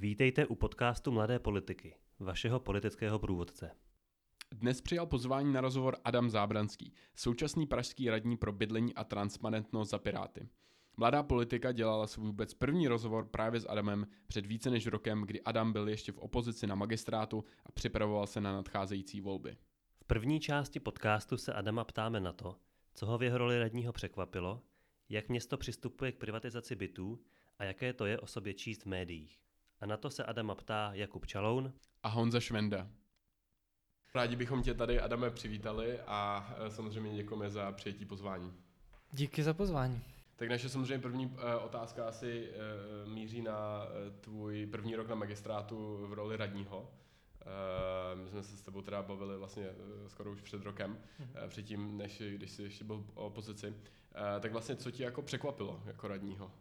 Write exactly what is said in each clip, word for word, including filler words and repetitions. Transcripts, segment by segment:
Vítejte u podcastu Mladé politiky, vašeho politického průvodce. Dnes přijal pozvání na rozhovor Adam Zábranský, současný pražský radní pro bydlení a transparentnost za Piráty. Mladá politika dělala svůj vůbec první rozhovor právě s Adamem před více než rokem, kdy Adam byl ještě v opozici na magistrátu a připravoval se na nadcházející volby. V první části podcastu se Adama ptáme na to, co ho v jeho roli radního překvapilo, jak město přistupuje k privatizaci bytů a jaké to je o sobě číst v médiích. A na to se Adama ptá Jakub Čaloun a Honza Švenda. Rádi bychom tě tady, Adame, přivítali a samozřejmě děkujeme za přijetí pozvání. Díky za pozvání. Tak naše samozřejmě první otázka asi míří na tvůj první rok na magistrátu v roli radního. My jsme se s tebou teda bavili vlastně skoro už před rokem, mm-hmm. předtím, než když jsi ještě byl v opozici. Tak vlastně co ti jako překvapilo jako radního?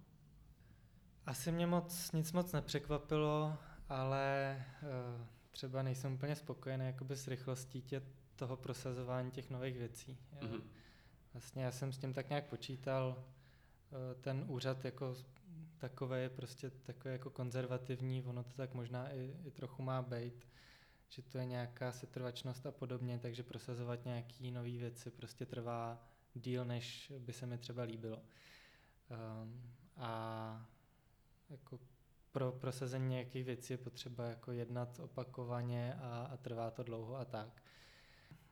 Asi mě moc, nic moc nepřekvapilo, ale uh, třeba nejsem úplně spokojený jakoby s rychlostí tě, toho prosazování těch nových věcí. Mm-hmm. Vlastně já jsem s tím tak nějak počítal, uh, ten úřad jako takový je prostě takový jako konzervativní, ono to tak možná i, i trochu má bejt, že to je nějaká setrvačnost a podobně, takže prosazovat nějaký nový věci prostě trvá díl, než by se mi třeba líbilo. Um, a Jako pro prosazení nějakých věcí je potřeba jako jednat opakovaně a, a trvá to dlouho a tak.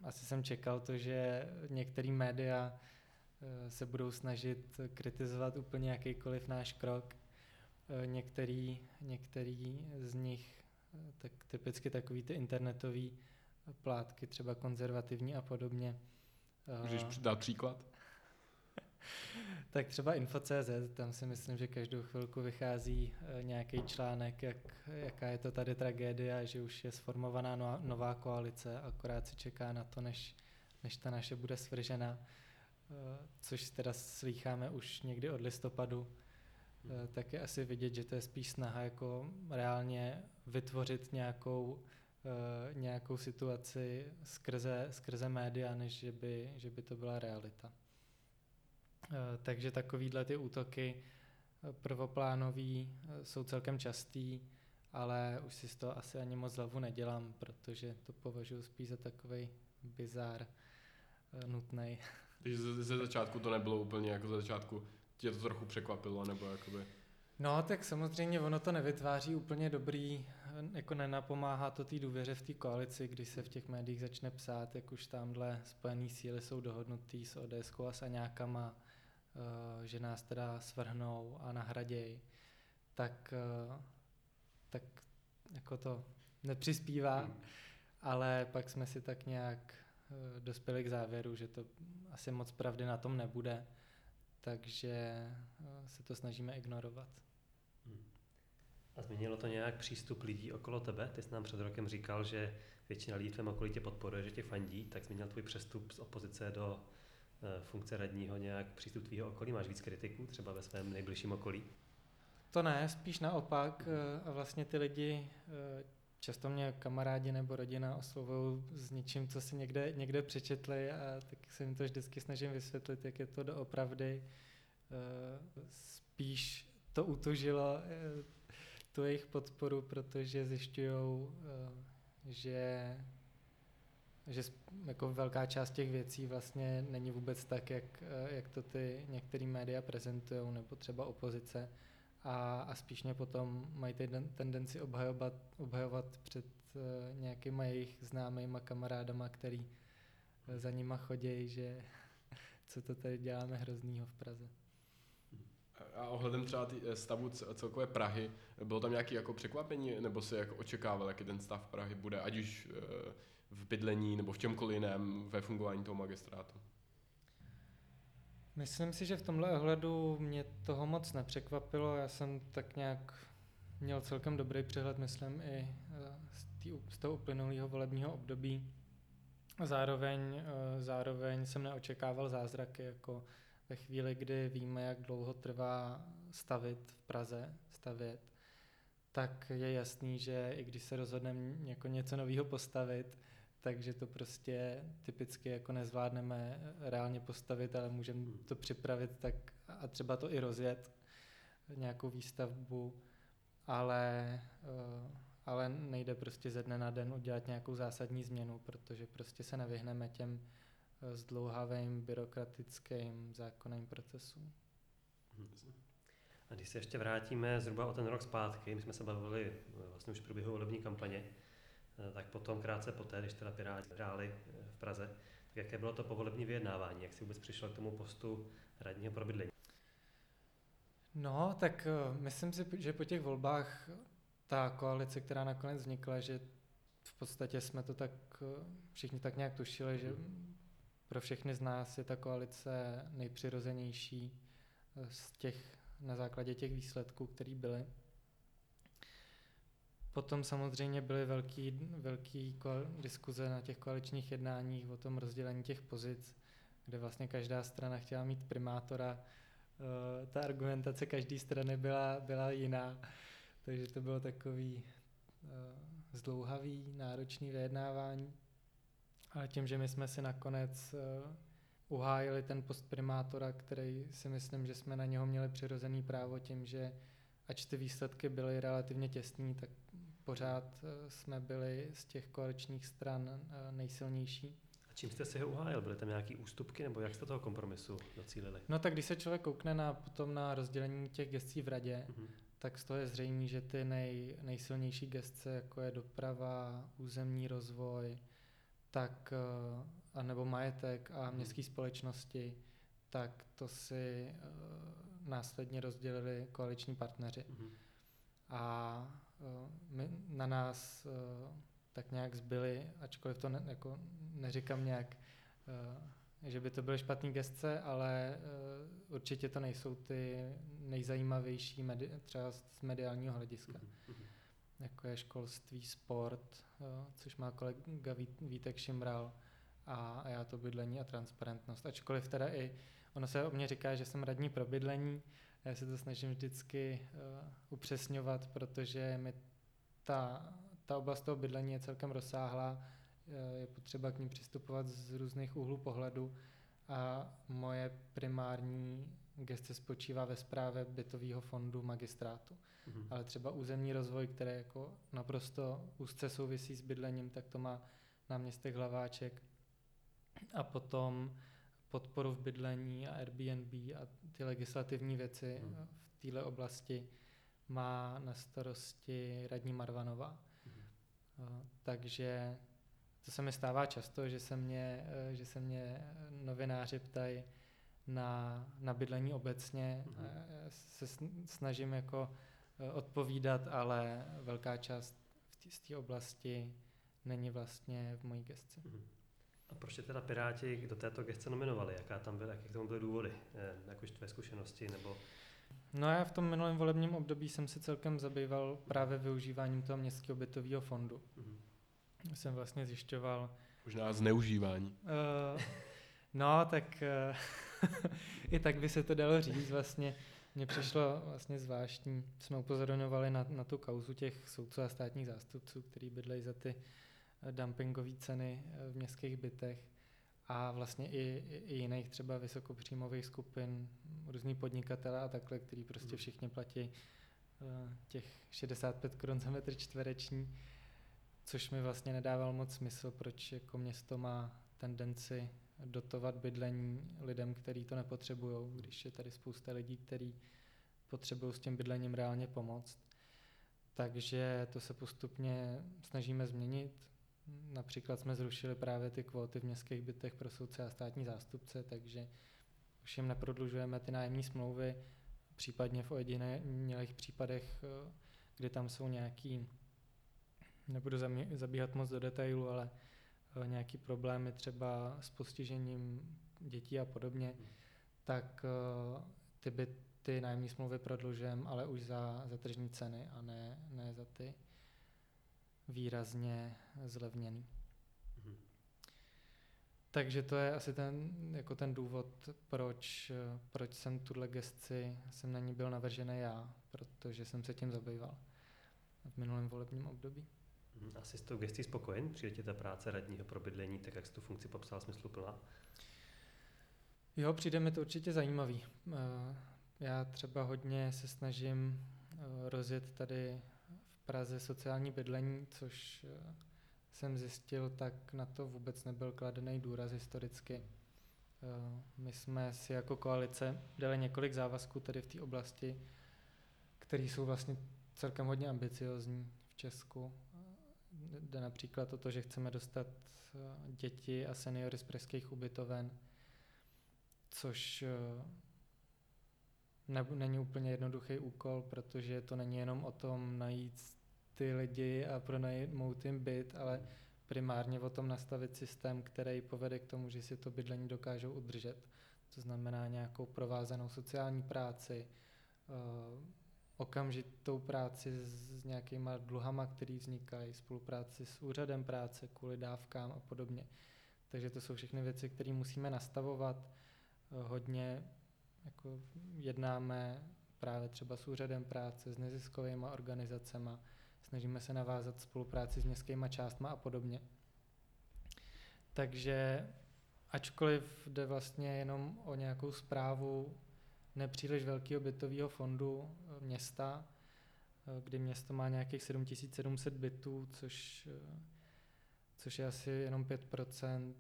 Asi jsem čekal to, že některé média se budou snažit kritizovat úplně jakýkoliv náš krok. Některý, některý z nich, tak typicky takový ty internetové plátky, třeba konzervativní a podobně. Můžeš dát příklad? Tak třeba Info tečka cé zet, tam si myslím, že každou chvilku vychází nějaký článek, jak, jaká je to tady tragédia, že už je sformovaná no, nová koalice, akorát se čeká na to, než, než ta naše bude svržena, což teda slýcháme už někdy od listopadu, tak je asi vidět, že to je spíš snaha jako reálně vytvořit nějakou, nějakou situaci skrze, skrze média, než že by, že by to byla realita. Takže takovýhle ty útoky prvoplánový jsou celkem častý, ale už si z toho asi ani moc hlavu nedělám, protože to považuji spíš za takovej bizár nutnej. Takže ze, ze začátku to nebylo úplně jako ze začátku, tě to trochu překvapilo, nebo jakoby... No tak samozřejmě ono to nevytváří úplně dobrý, jako nenapomáhá to té důvěře v té koalici, když se v těch médiích začne psát, jak už tamhle spojené síly jsou dohodnutý s ó dé eskou a saňákama, že nás teda svrhnou a nahraděj, tak, tak jako to nepřispívá, ale pak jsme si tak nějak dospěli k závěru, že to asi moc pravdy na tom nebude, takže se to snažíme ignorovat. A změnilo to nějak přístup lidí okolo tebe? Ty jsi nám před rokem říkal, že většina lidí v tvém okolí tě podporuje, že tě fandí, tak změnil tvůj přestup z opozice do e, funkce radního nějak přístup tvýho okolí? Máš víc kritiků třeba ve svém nejbližším okolí? To ne, spíš naopak. A vlastně ty lidi, často mě kamarádi nebo rodina oslovují s něčím, co si někde, někde přečetli a tak se jim to vždycky snažím vysvětlit, jak je to doopravdy. Spíš to utužilo tu jejich podporu, protože zjišťují, že, že jako velká část těch věcí vlastně není vůbec tak, jak, jak to ty některé média prezentují, nebo třeba opozice. A, a spíš mě potom mají tendenci obhajovat, obhajovat před nějakýma jejich známejma kamarádama, který za nima chodí, že co to tady děláme hroznýho v Praze. A ohledem třeba stavu celkové Prahy, bylo tam nějaké jako překvapení, nebo se jako očekával, jaký ten stav Prahy bude, ať už v bydlení nebo v čemkoliv jiném ve fungování toho magistrátu? Myslím si, že v tomhle ohledu mě toho moc nepřekvapilo. Já jsem tak nějak měl celkem dobrý přehled, myslím, i z, tý, z toho uplynulého volebního období. Zároveň, zároveň jsem neočekával zázraky, jako ve chvíli, kdy víme, jak dlouho trvá stavit v Praze, stavět, tak je jasný, že i když se rozhodneme jako něco nového postavit, takže to prostě typicky jako nezvládneme reálně postavit, ale můžeme to připravit tak a třeba to i rozjet, nějakou výstavbu. ale, ale nejde prostě ze dne na den udělat nějakou zásadní změnu, protože prostě se nevyhneme těm zdlouhavým byrokratickým zákonným procesům. A když se ještě vrátíme zhruba o ten rok zpátky, my jsme se bavili vlastně už v průběhu volební kampaně, tak potom krátce poté, když teda Piráti hráli v Praze, tak jaké bylo to povolební vyjednávání, jak jsi vůbec přišel k tomu postu radního pro bydlení? No, tak myslím si, že po těch volbách ta koalice, která nakonec vznikla, že v podstatě jsme to tak všichni tak nějak tušili, že pro všechny z nás je ta koalice nejpřirozenější z těch, na základě těch výsledků, které byly. Potom samozřejmě byly velký, velký koal- diskuze na těch koaličních jednáních o tom rozdělení těch pozic, kde vlastně každá strana chtěla mít primátora. E, ta argumentace každé strany byla, byla jiná, takže to bylo takový e, zdlouhavý, náročný vyjednávání. Ale tím, že my jsme si nakonec e, uhájili ten post primátora, který si myslím, že jsme na něho měli přirozený právo tím, že ač ty výsledky byly relativně těsný, tak pořád jsme byli z těch koaličních stran nejsilnější. A čím jste si ho uhájil? Byly tam nějaké ústupky nebo jak jste toho kompromisu docílili? No tak když se člověk koukne na, potom na rozdělení těch gescí v radě, mm-hmm. tak z toho je zřejmé, že ty nej, nejsilnější gesce, jako je doprava, územní rozvoj, tak, a nebo majetek a městské společnosti, tak to si uh, následně rozdělili koaliční partneři. Mm-hmm. A uh, my, na nás uh, tak nějak zbyli, ačkoliv to ne, jako neříkám nějak, uh, že by to byly špatný gesce, ale uh, určitě to nejsou ty nejzajímavější medi- třeba z mediálního hlediska. Mm-hmm. Jako je školství, sport, uh, což má kolega Vít, Vítek Šimral, a já to bydlení a transparentnost. Ačkoliv teda i, ono se o mě říká, že jsem radní pro bydlení, já se to snažím vždycky uh, upřesňovat, protože mi ta, ta oblast toho bydlení je celkem rozsáhlá, je potřeba k ní přistupovat z různých úhlů pohledu a moje primární gesce spočívá ve správě bytového fondu magistrátu. Mhm. Ale třeba územní rozvoj, který jako naprosto úzce souvisí s bydlením, tak to má náměstek Hlaváček. A potom podporu v bydlení a Airbnb a ty legislativní věci hmm. v téhle oblasti má na starosti radní Marvanová. Hmm. Takže to se mi stává často, že se mě, že se mě novináři ptají na, na bydlení obecně. Hmm. Se snažím jako odpovídat, ale velká část z té oblasti není vlastně v mojí gesci. Hmm. A proč je teda Piráti do této gesce nominovali? Jaká tam byla, jaké k tomu byly důvody? Jak už tvé zkušenosti? Nebo... No já v tom minulém volebním období jsem se celkem zabýval právě využíváním toho městského bytového fondu. Mm-hmm. Jsem vlastně zjišťoval... Možná zneužívání. Uh, no, tak uh, i tak by se to dalo říct. Vlastně mně přišlo vlastně zvláštní. Jsme upozorňovali na, na tu kauzu těch soudců a státních zástupců, který bydlejí za ty dumpingové ceny v městských bytech a vlastně i, i jiných třeba vysokopříjmových skupin, různí podnikatelé a takhle, který prostě všichni platí těch šedesát pět korun za metr čtvereční, což mi vlastně nedával moc smysl, proč jako město má tendenci dotovat bydlení lidem, kteří to nepotřebují, když je tady spousta lidí, kteří potřebují s tím bydlením reálně pomoct. Takže to se postupně snažíme změnit. Například jsme zrušili právě ty kvóty v městských bytech pro soudce a státní zástupce, takže už jim neprodlužujeme ty nájemní smlouvy, případně v ojedinělých případech, kdy tam jsou nějaký, nebudu zabíhat moc do detailu, ale nějaký problémy třeba s postižením dětí a podobně, tak ty by ty nájemní smlouvy prodlužujeme, ale už za, za tržní ceny a ne, ne za ty výrazně zlevněný. Mhm. Takže to je asi ten, jako ten důvod, proč, proč jsem tuhle gesci, jsem na ní byl navržený já, protože jsem se tím zabýval v minulém volebním období. Mhm. A jsi s tou gestí spokojen? Přijde ti ta práce radního pro bydlení, tak jak jsi tu funkci popsal, smysluplná? Jo, přijde mi to určitě zajímavý. Já třeba hodně se snažím rozjet tady v Praze sociální bydlení, což jsem zjistil, tak na to vůbec nebyl kladený důraz historicky. My jsme si jako koalice dali několik závazků tady v té oblasti, které jsou vlastně celkem hodně ambiciozní v Česku. Jde například o to, že chceme dostat děti a seniory z pražských ubytoven, což ne, není úplně jednoduchý úkol, protože to není jenom o tom najít ty lidi a pronajmout jim byt, ale primárně o tom nastavit systém, který povede k tomu, že si to bydlení dokážou udržet. To znamená nějakou provázanou sociální práci, okamžitou práci s nějakýma dluhama, který vznikají, spolupráci s úřadem práce kvůli dávkám a podobně. Takže to jsou všechny věci, které musíme nastavovat. Hodně jako jednáme právě třeba s úřadem práce, s neziskovými organizacemi, snažíme se navázat spolupráci s městskými částmi a podobně. Takže ačkoliv jde vlastně jenom o nějakou správu nepříliš velkého bytového fondu města, kdy město má nějakých sedm tisíc sedm set bytů, což, což je asi jenom pět procent,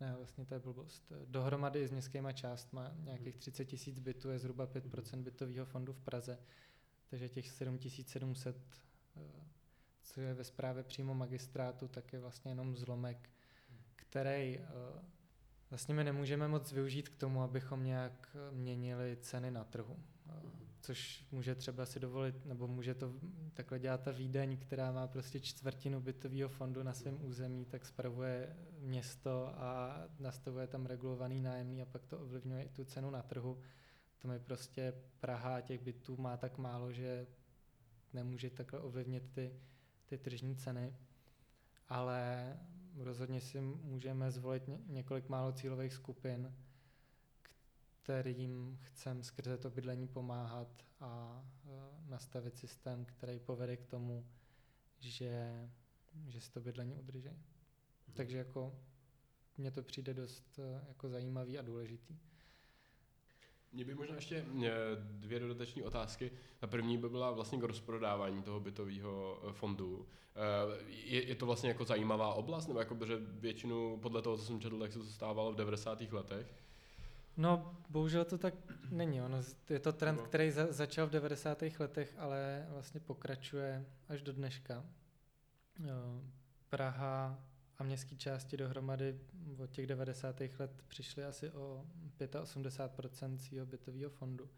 ne, vlastně to je blbost, dohromady s městskými částmi nějakých třicet tisíc bytů je zhruba pět procent bytového fondu v Praze. Takže těch sedm tisíc sedm set, co je ve zprávě přímo magistrátu, tak je vlastně jenom zlomek, který vlastně my nemůžeme moc využít k tomu, abychom nějak měnili ceny na trhu. Což může třeba si dovolit, nebo může to takhle dělat ta Vídeň, která má prostě čtvrtinu bytového fondu na svém území, tak spravuje město a nastavuje tam regulovaný nájemný a pak to ovlivňuje i tu cenu na trhu. To mi prostě Praha těch bytů má tak málo, že nemůže takhle ovlivnit ty, ty tržní ceny, ale rozhodně si můžeme zvolit několik málo cílových skupin, kterým chcem skrze to bydlení pomáhat a nastavit systém, který povede k tomu, že, že si to bydlení udrží. Mhm. Takže jako mně to přijde dost jako zajímavý a důležitý. Mě by možná ještě dvě dodateční otázky. Ta první by byla vlastně k rozprodávání toho bytového fondu. Je, je to vlastně jako zajímavá oblast, nebo jako, protože většinu podle toho, co jsem četl, tak se to stávalo v devadesátých letech? No, bohužel to tak není. Ono, je to trend, no. který za, začal v devadesátých letech, ale vlastně pokračuje až do dneška. Praha a městské části dohromady od těch devadesátých let přišly asi o osmdesát pět procent svého bytového fondu.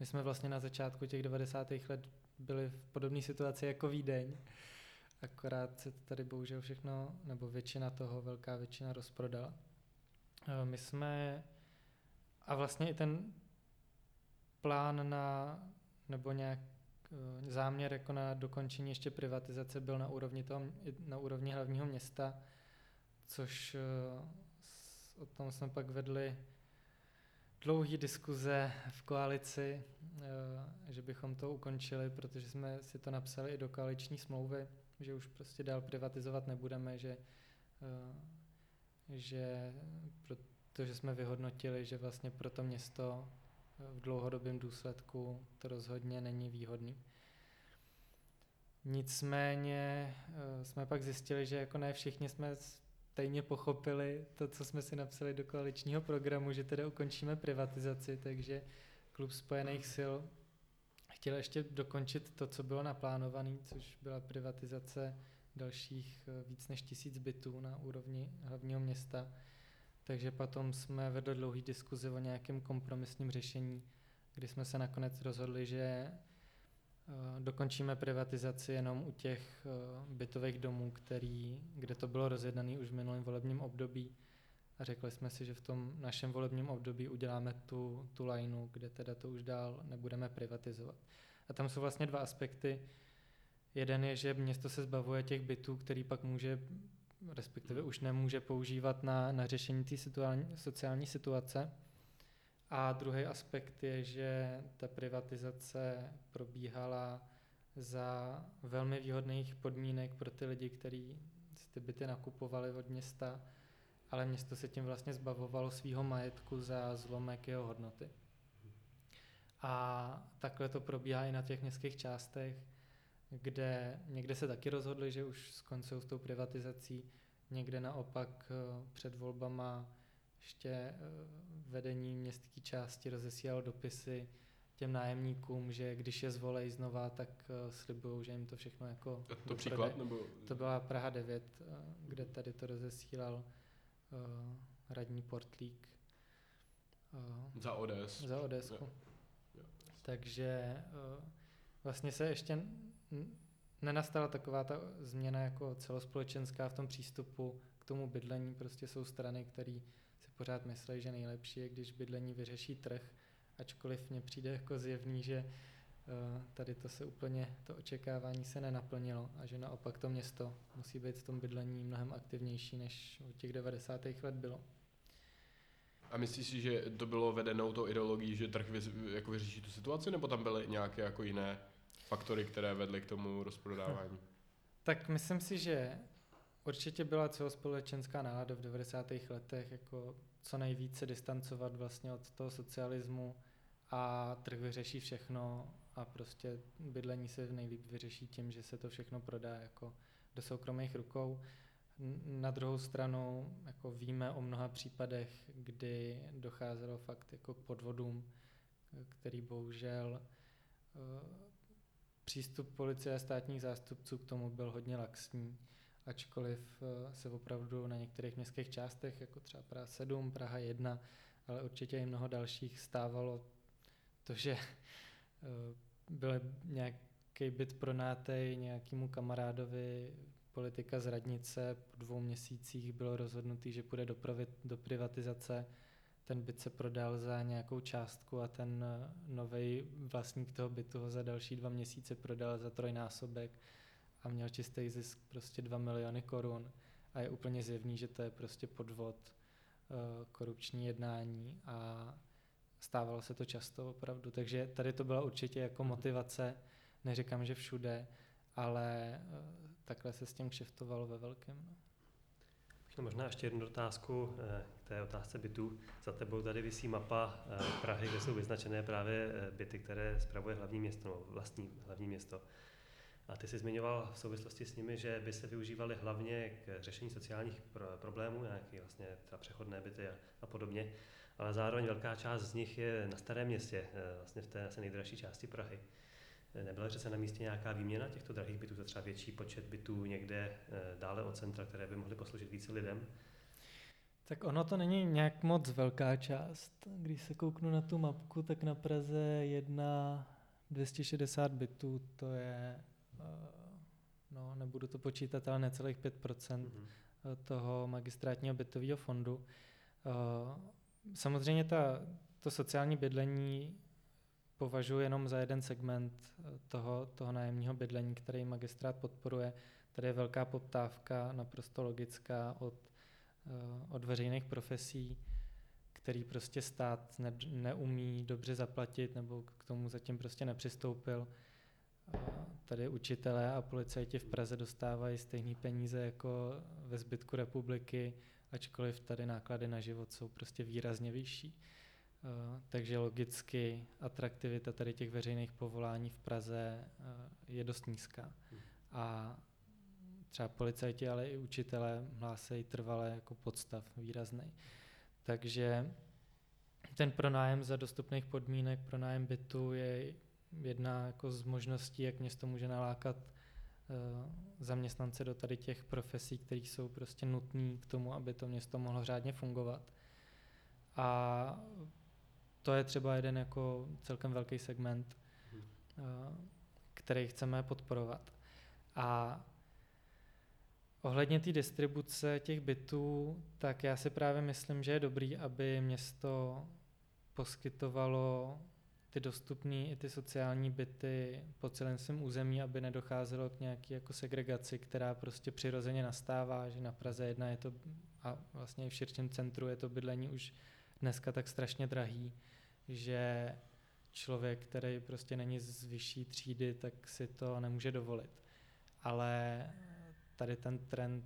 My jsme vlastně na začátku těch devadesátých let byli v podobné situaci jako Vídeň, akorát se tady bohužel všechno, nebo většina toho, velká většina rozprodala. My jsme, a vlastně i ten plán na, nebo nějak záměr jako na dokončení ještě privatizace byl na úrovni, toho, na úrovni hlavního města, což o tom jsme pak vedli dlouhé diskuze v koalici, že bychom to ukončili, protože jsme si to napsali i do koaliční smlouvy, že už prostě dál privatizovat nebudeme, že, že protože jsme vyhodnotili, že vlastně pro to město v dlouhodobém důsledku to rozhodně není výhodný. Nicméně jsme pak zjistili, že jako ne všichni jsme stejně pochopili to, co jsme si napsali do koaličního programu, že teda ukončíme privatizaci, takže Klub spojených sil chtěl ještě dokončit to, co bylo naplánované, což byla privatizace dalších víc než tisíc bytů na úrovni hlavního města. Takže potom jsme vedli dlouhý diskuzi o nějakém kompromisním řešení, kdy jsme se nakonec rozhodli, že dokončíme privatizaci jenom u těch bytových domů, který, kde to bylo rozjednané už v minulém volebním období. A řekli jsme si, že v tom našem volebním období uděláme tu, tu lineu, kde teda to už dál nebudeme privatizovat. A tam jsou vlastně dva aspekty. Jeden je, že město se zbavuje těch bytů, který pak může respektive už nemůže používat na, na řešení té sociální situace. A druhý aspekt je, že ta privatizace probíhala za velmi výhodných podmínek pro ty lidi, kteří si ty byty nakupovali od města, ale město se tím vlastně zbavovalo svého majetku za zlomek jeho hodnoty. A takhle to probíhá i na těch městských částech, kde někde se taky rozhodli, že už skončou s tou privatizací, někde naopak před volbama ještě vedení městské části rozesílalo dopisy těm nájemníkům, že když je zvolej znova, tak slibujou, že jim to všechno jako... A to příklad? Nebo... To byla Praha devět, kde tady to rozesílal radní Portlík. Za O D S. Za O D S ku. Takže vlastně se ještě nenastala taková ta změna jako celospolečenská v tom přístupu k tomu bydlení. Prostě jsou strany, které si pořád myslí, že nejlepší je, když bydlení vyřeší trh, ačkoliv mně přijde jako zjevný, že tady to se úplně, to očekávání se nenaplnilo a že naopak to město musí být v tom bydlení mnohem aktivnější, než od těch devadesátých let bylo. A myslíš si, že to bylo vedenou tou ideologií, že trh jako vyřeší tu situaci, nebo tam byly nějaké jako jiné faktory, které vedly k tomu rozprodávání? Tak myslím si, že určitě byla celospolečenská nálada v devadesátých letech jako co nejvíce distancovat vlastně od toho socialismu a trh vyřeší všechno a prostě bydlení se nejlíp vyřeší tím, že se to všechno prodá jako do soukromých rukou. Na druhou stranu jako víme o mnoha případech, kdy docházelo fakt jako k podvodům, který bohužel přístup policie a státních zástupců k tomu byl hodně laxní, ačkoliv se opravdu na některých městských částech, jako třeba Praha sedm, Praha jedna, ale určitě i mnoho dalších stávalo to, že byl nějaký byt pronátej nějakému kamarádovi politika z radnice, po dvou měsících bylo rozhodnutý, že půjde do, provi- do privatizace, ten byt se prodal za nějakou částku a ten novej vlastník toho bytu ho za další dva měsíce prodal za trojnásobek a měl čistý zisk prostě dva miliony korun a je úplně zjevný, že to je prostě podvod, korupční jednání a stávalo se to často opravdu, takže tady to byla určitě jako motivace, neříkám, že všude, ale takhle se s tím kšeftovalo ve velkém. No. Možná ještě jednu otázku k té otázce bytů. Za tebou tady visí mapa Prahy, kde jsou vyznačené právě byty, které spravuje hlavní město, no, vlastní hlavní město. A ty jsi zmiňoval v souvislosti s nimi, že by se využívaly hlavně k řešení sociálních problémů, nějaké vlastně třeba přechodné byty a, a podobně, ale zároveň velká část z nich je na Starém Městě, vlastně v té asi nejdražší části Prahy. Nebyla přece na místě nějaká výměna těchto drahých bytů za třeba větší počet bytů někde dále od centra, které by mohly posloužit více lidem? Tak ono to není nějak moc velká část. Když se kouknu na tu mapku, tak na Praze jedna dvě stě šedesát bytů, to je, no nebudu to počítat, ale necelých pět procent mm-hmm. toho magistrátního bytového fondu. Samozřejmě ta, to sociální bydlení považuji jenom za jeden segment toho, toho nájemního bydlení, který magistrát podporuje. Tady je velká poptávka, naprosto logická, od, od veřejných profesí, který prostě stát ne, neumí dobře zaplatit nebo k tomu zatím prostě nepřistoupil. Tady učitelé a policajti v Praze dostávají stejné peníze jako ve zbytku republiky, ačkoliv tady náklady na život jsou prostě výrazně vyšší. Takže logicky atraktivita tady těch veřejných povolání v Praze je dost nízká. A třeba policajti, ale i učitelé hlásejí trvale jako podstav výrazný. Takže ten pronájem za dostupných podmínek, pronájem bytu je jedna jako z možností, jak město může nalákat zaměstnance do tady těch profesí, které jsou prostě nutné k tomu, aby to město mohlo řádně fungovat. A to je třeba jeden jako celkem velký segment, který chceme podporovat. A ohledně té distribuce těch bytů, tak já si právě myslím, že je dobrý, aby město poskytovalo ty dostupné i ty sociální byty po celém svém území, aby nedocházelo k nějaké jako segregaci, která prostě přirozeně nastává, že na Praze jedna je to, a vlastně i v širším centru je to bydlení už dneska tak strašně drahý, že člověk, který prostě není z vyšší třídy, tak si to nemůže dovolit. Ale tady ten trend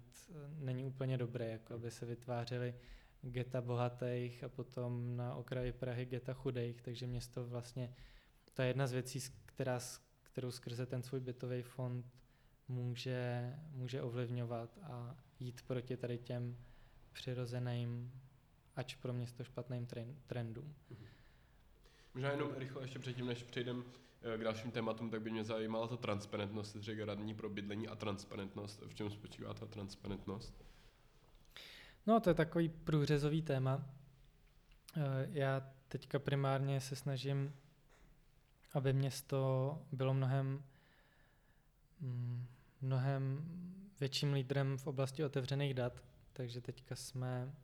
není úplně dobrý, jako aby se vytvářely geta bohatých a potom na okraji Prahy geta chudých, takže město vlastně to je jedna z věcí, která, kterou skrze ten svůj bytový fond může, může ovlivňovat a jít proti tady těm přirozeným, ač pro město špatným trendům. Možná jenom rychle ještě předtím, než přejdeme k dalším tématům, tak by mě zajímala ta transparentnost, jsi řekl radní pro bydlení a transparentnost. V čem spočívá ta transparentnost? No, to je takový průřezový téma. Já teďka primárně se snažím, aby město bylo mnohem, mnohem větším lídrem v oblasti otevřených dat. Takže teďka jsme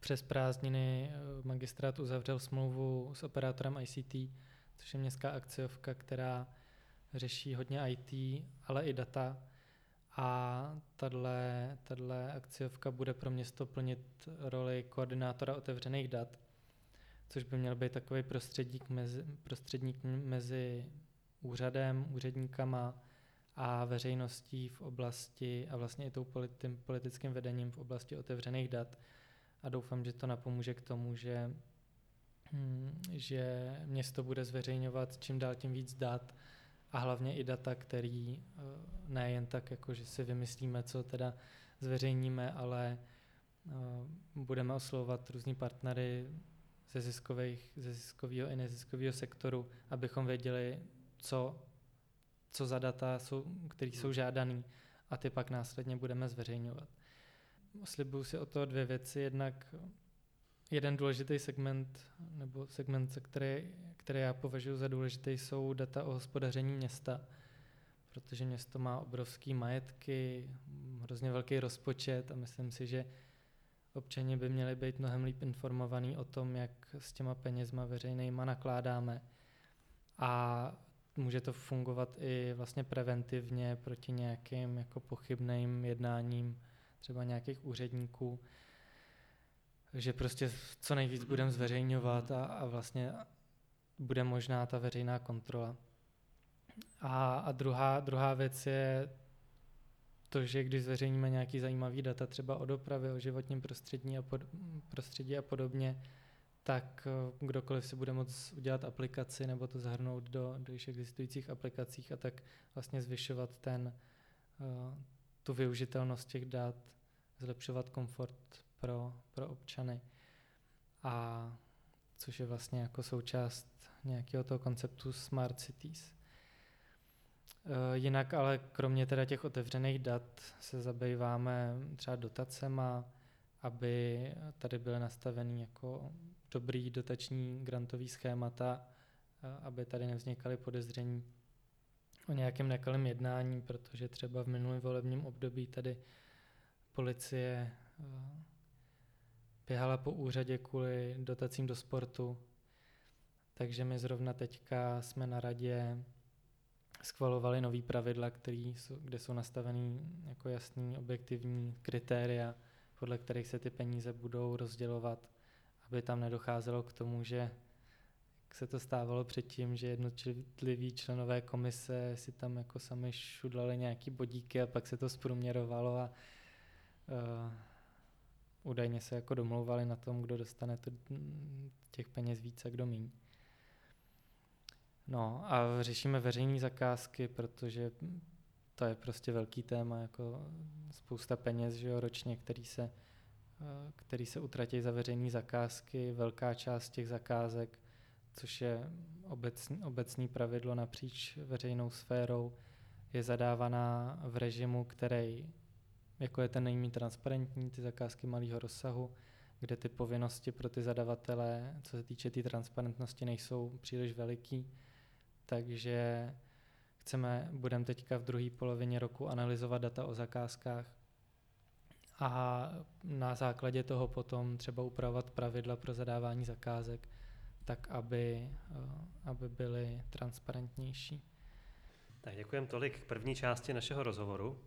přes prázdniny magistrát uzavřel smlouvu s operátorem I C T, což je městská akciovka, která řeší hodně I T, ale i data. A tato akciovka bude pro město plnit roli koordinátora otevřených dat, což by měl být takový prostředník mezi, prostředník mezi úřadem, úředníkama a veřejností v oblasti a vlastně i tou politi- politickým vedením v oblasti otevřených dat. A doufám, že to napomůže k tomu, že, že město bude zveřejňovat čím dál tím víc dat a hlavně i data, který ne jen tak, jako že si vymyslíme, co teda zveřejníme, ale budeme oslovovat různý partnery ze, ziskových, ze ziskového i neziskového sektoru, abychom věděli, co, co za data, jsou, které jsou žádané, a ty pak následně budeme zveřejňovat. Slibuju si o to dvě věci. Jednak jeden důležitý segment, nebo segment, který, který já považuji za důležitý, jsou data o hospodaření města, protože město má obrovský majetky, hrozně velký rozpočet a myslím si, že občani by měli být mnohem líp informovaní o tom, jak s těma penězma veřejnýma nakládáme. A může to fungovat i vlastně preventivně proti nějakým jako pochybným jednáním třeba nějakých úředníků, že prostě co nejvíc budeme zveřejňovat a, a vlastně bude možná ta veřejná kontrola. A, a druhá, druhá věc je to, že když zveřejníme nějaký zajímavý data třeba o dopravě, o životním prostředí a, pod, prostředí a podobně, tak kdokoliv si bude moct udělat aplikaci nebo to zahrnout do, do již existujících aplikacích a tak vlastně zvyšovat ten, tu využitelnost těch dat, zlepšovat komfort pro, pro občany. A což je vlastně jako součást nějakého toho konceptu Smart Cities. E, jinak ale kromě teda těch otevřených dat se zabýváme třeba dotacema, aby tady byly nastaveny jako dobrý dotační grantový schémata, aby tady nevznikaly podezření o nějakém nekalém jednání, protože třeba v minulém volebním období tady policie běhala po úřadě kvůli dotacím do sportu. Takže my zrovna teďka jsme na radě schvalovali nový pravidla, který, kde jsou nastavený jako jasný objektivní kritéria, podle kterých se ty peníze budou rozdělovat, aby tam nedocházelo k tomu, že se to stávalo předtím, že jednotliví členové komise si tam jako sami šudlali nějaký bodíky a pak se to zprůměrovalo a uh, údajně se jako domlouvali na tom, kdo dostane to, těch peněz víc a kdo míň. No a řešíme veřejné zakázky, protože to je prostě velký téma, jako spousta peněz, že jo, ročně, který se, který se utratí za veřejné zakázky, velká část těch zakázek, což je obecný, obecný pravidlo napříč veřejnou sférou, je zadávaná v režimu, který jako je ten nejméně transparentní, ty zakázky malého rozsahu, kde ty povinnosti pro ty zadavatele, co se týče té transparentnosti, nejsou příliš veliký. Takže chceme, budeme teďka v druhé polovině roku analyzovat data o zakázkách a na základě toho potom třeba upravovat pravidla pro zadávání zakázek, tak aby, aby byly transparentnější. Tak děkujeme tolik k první části našeho rozhovoru.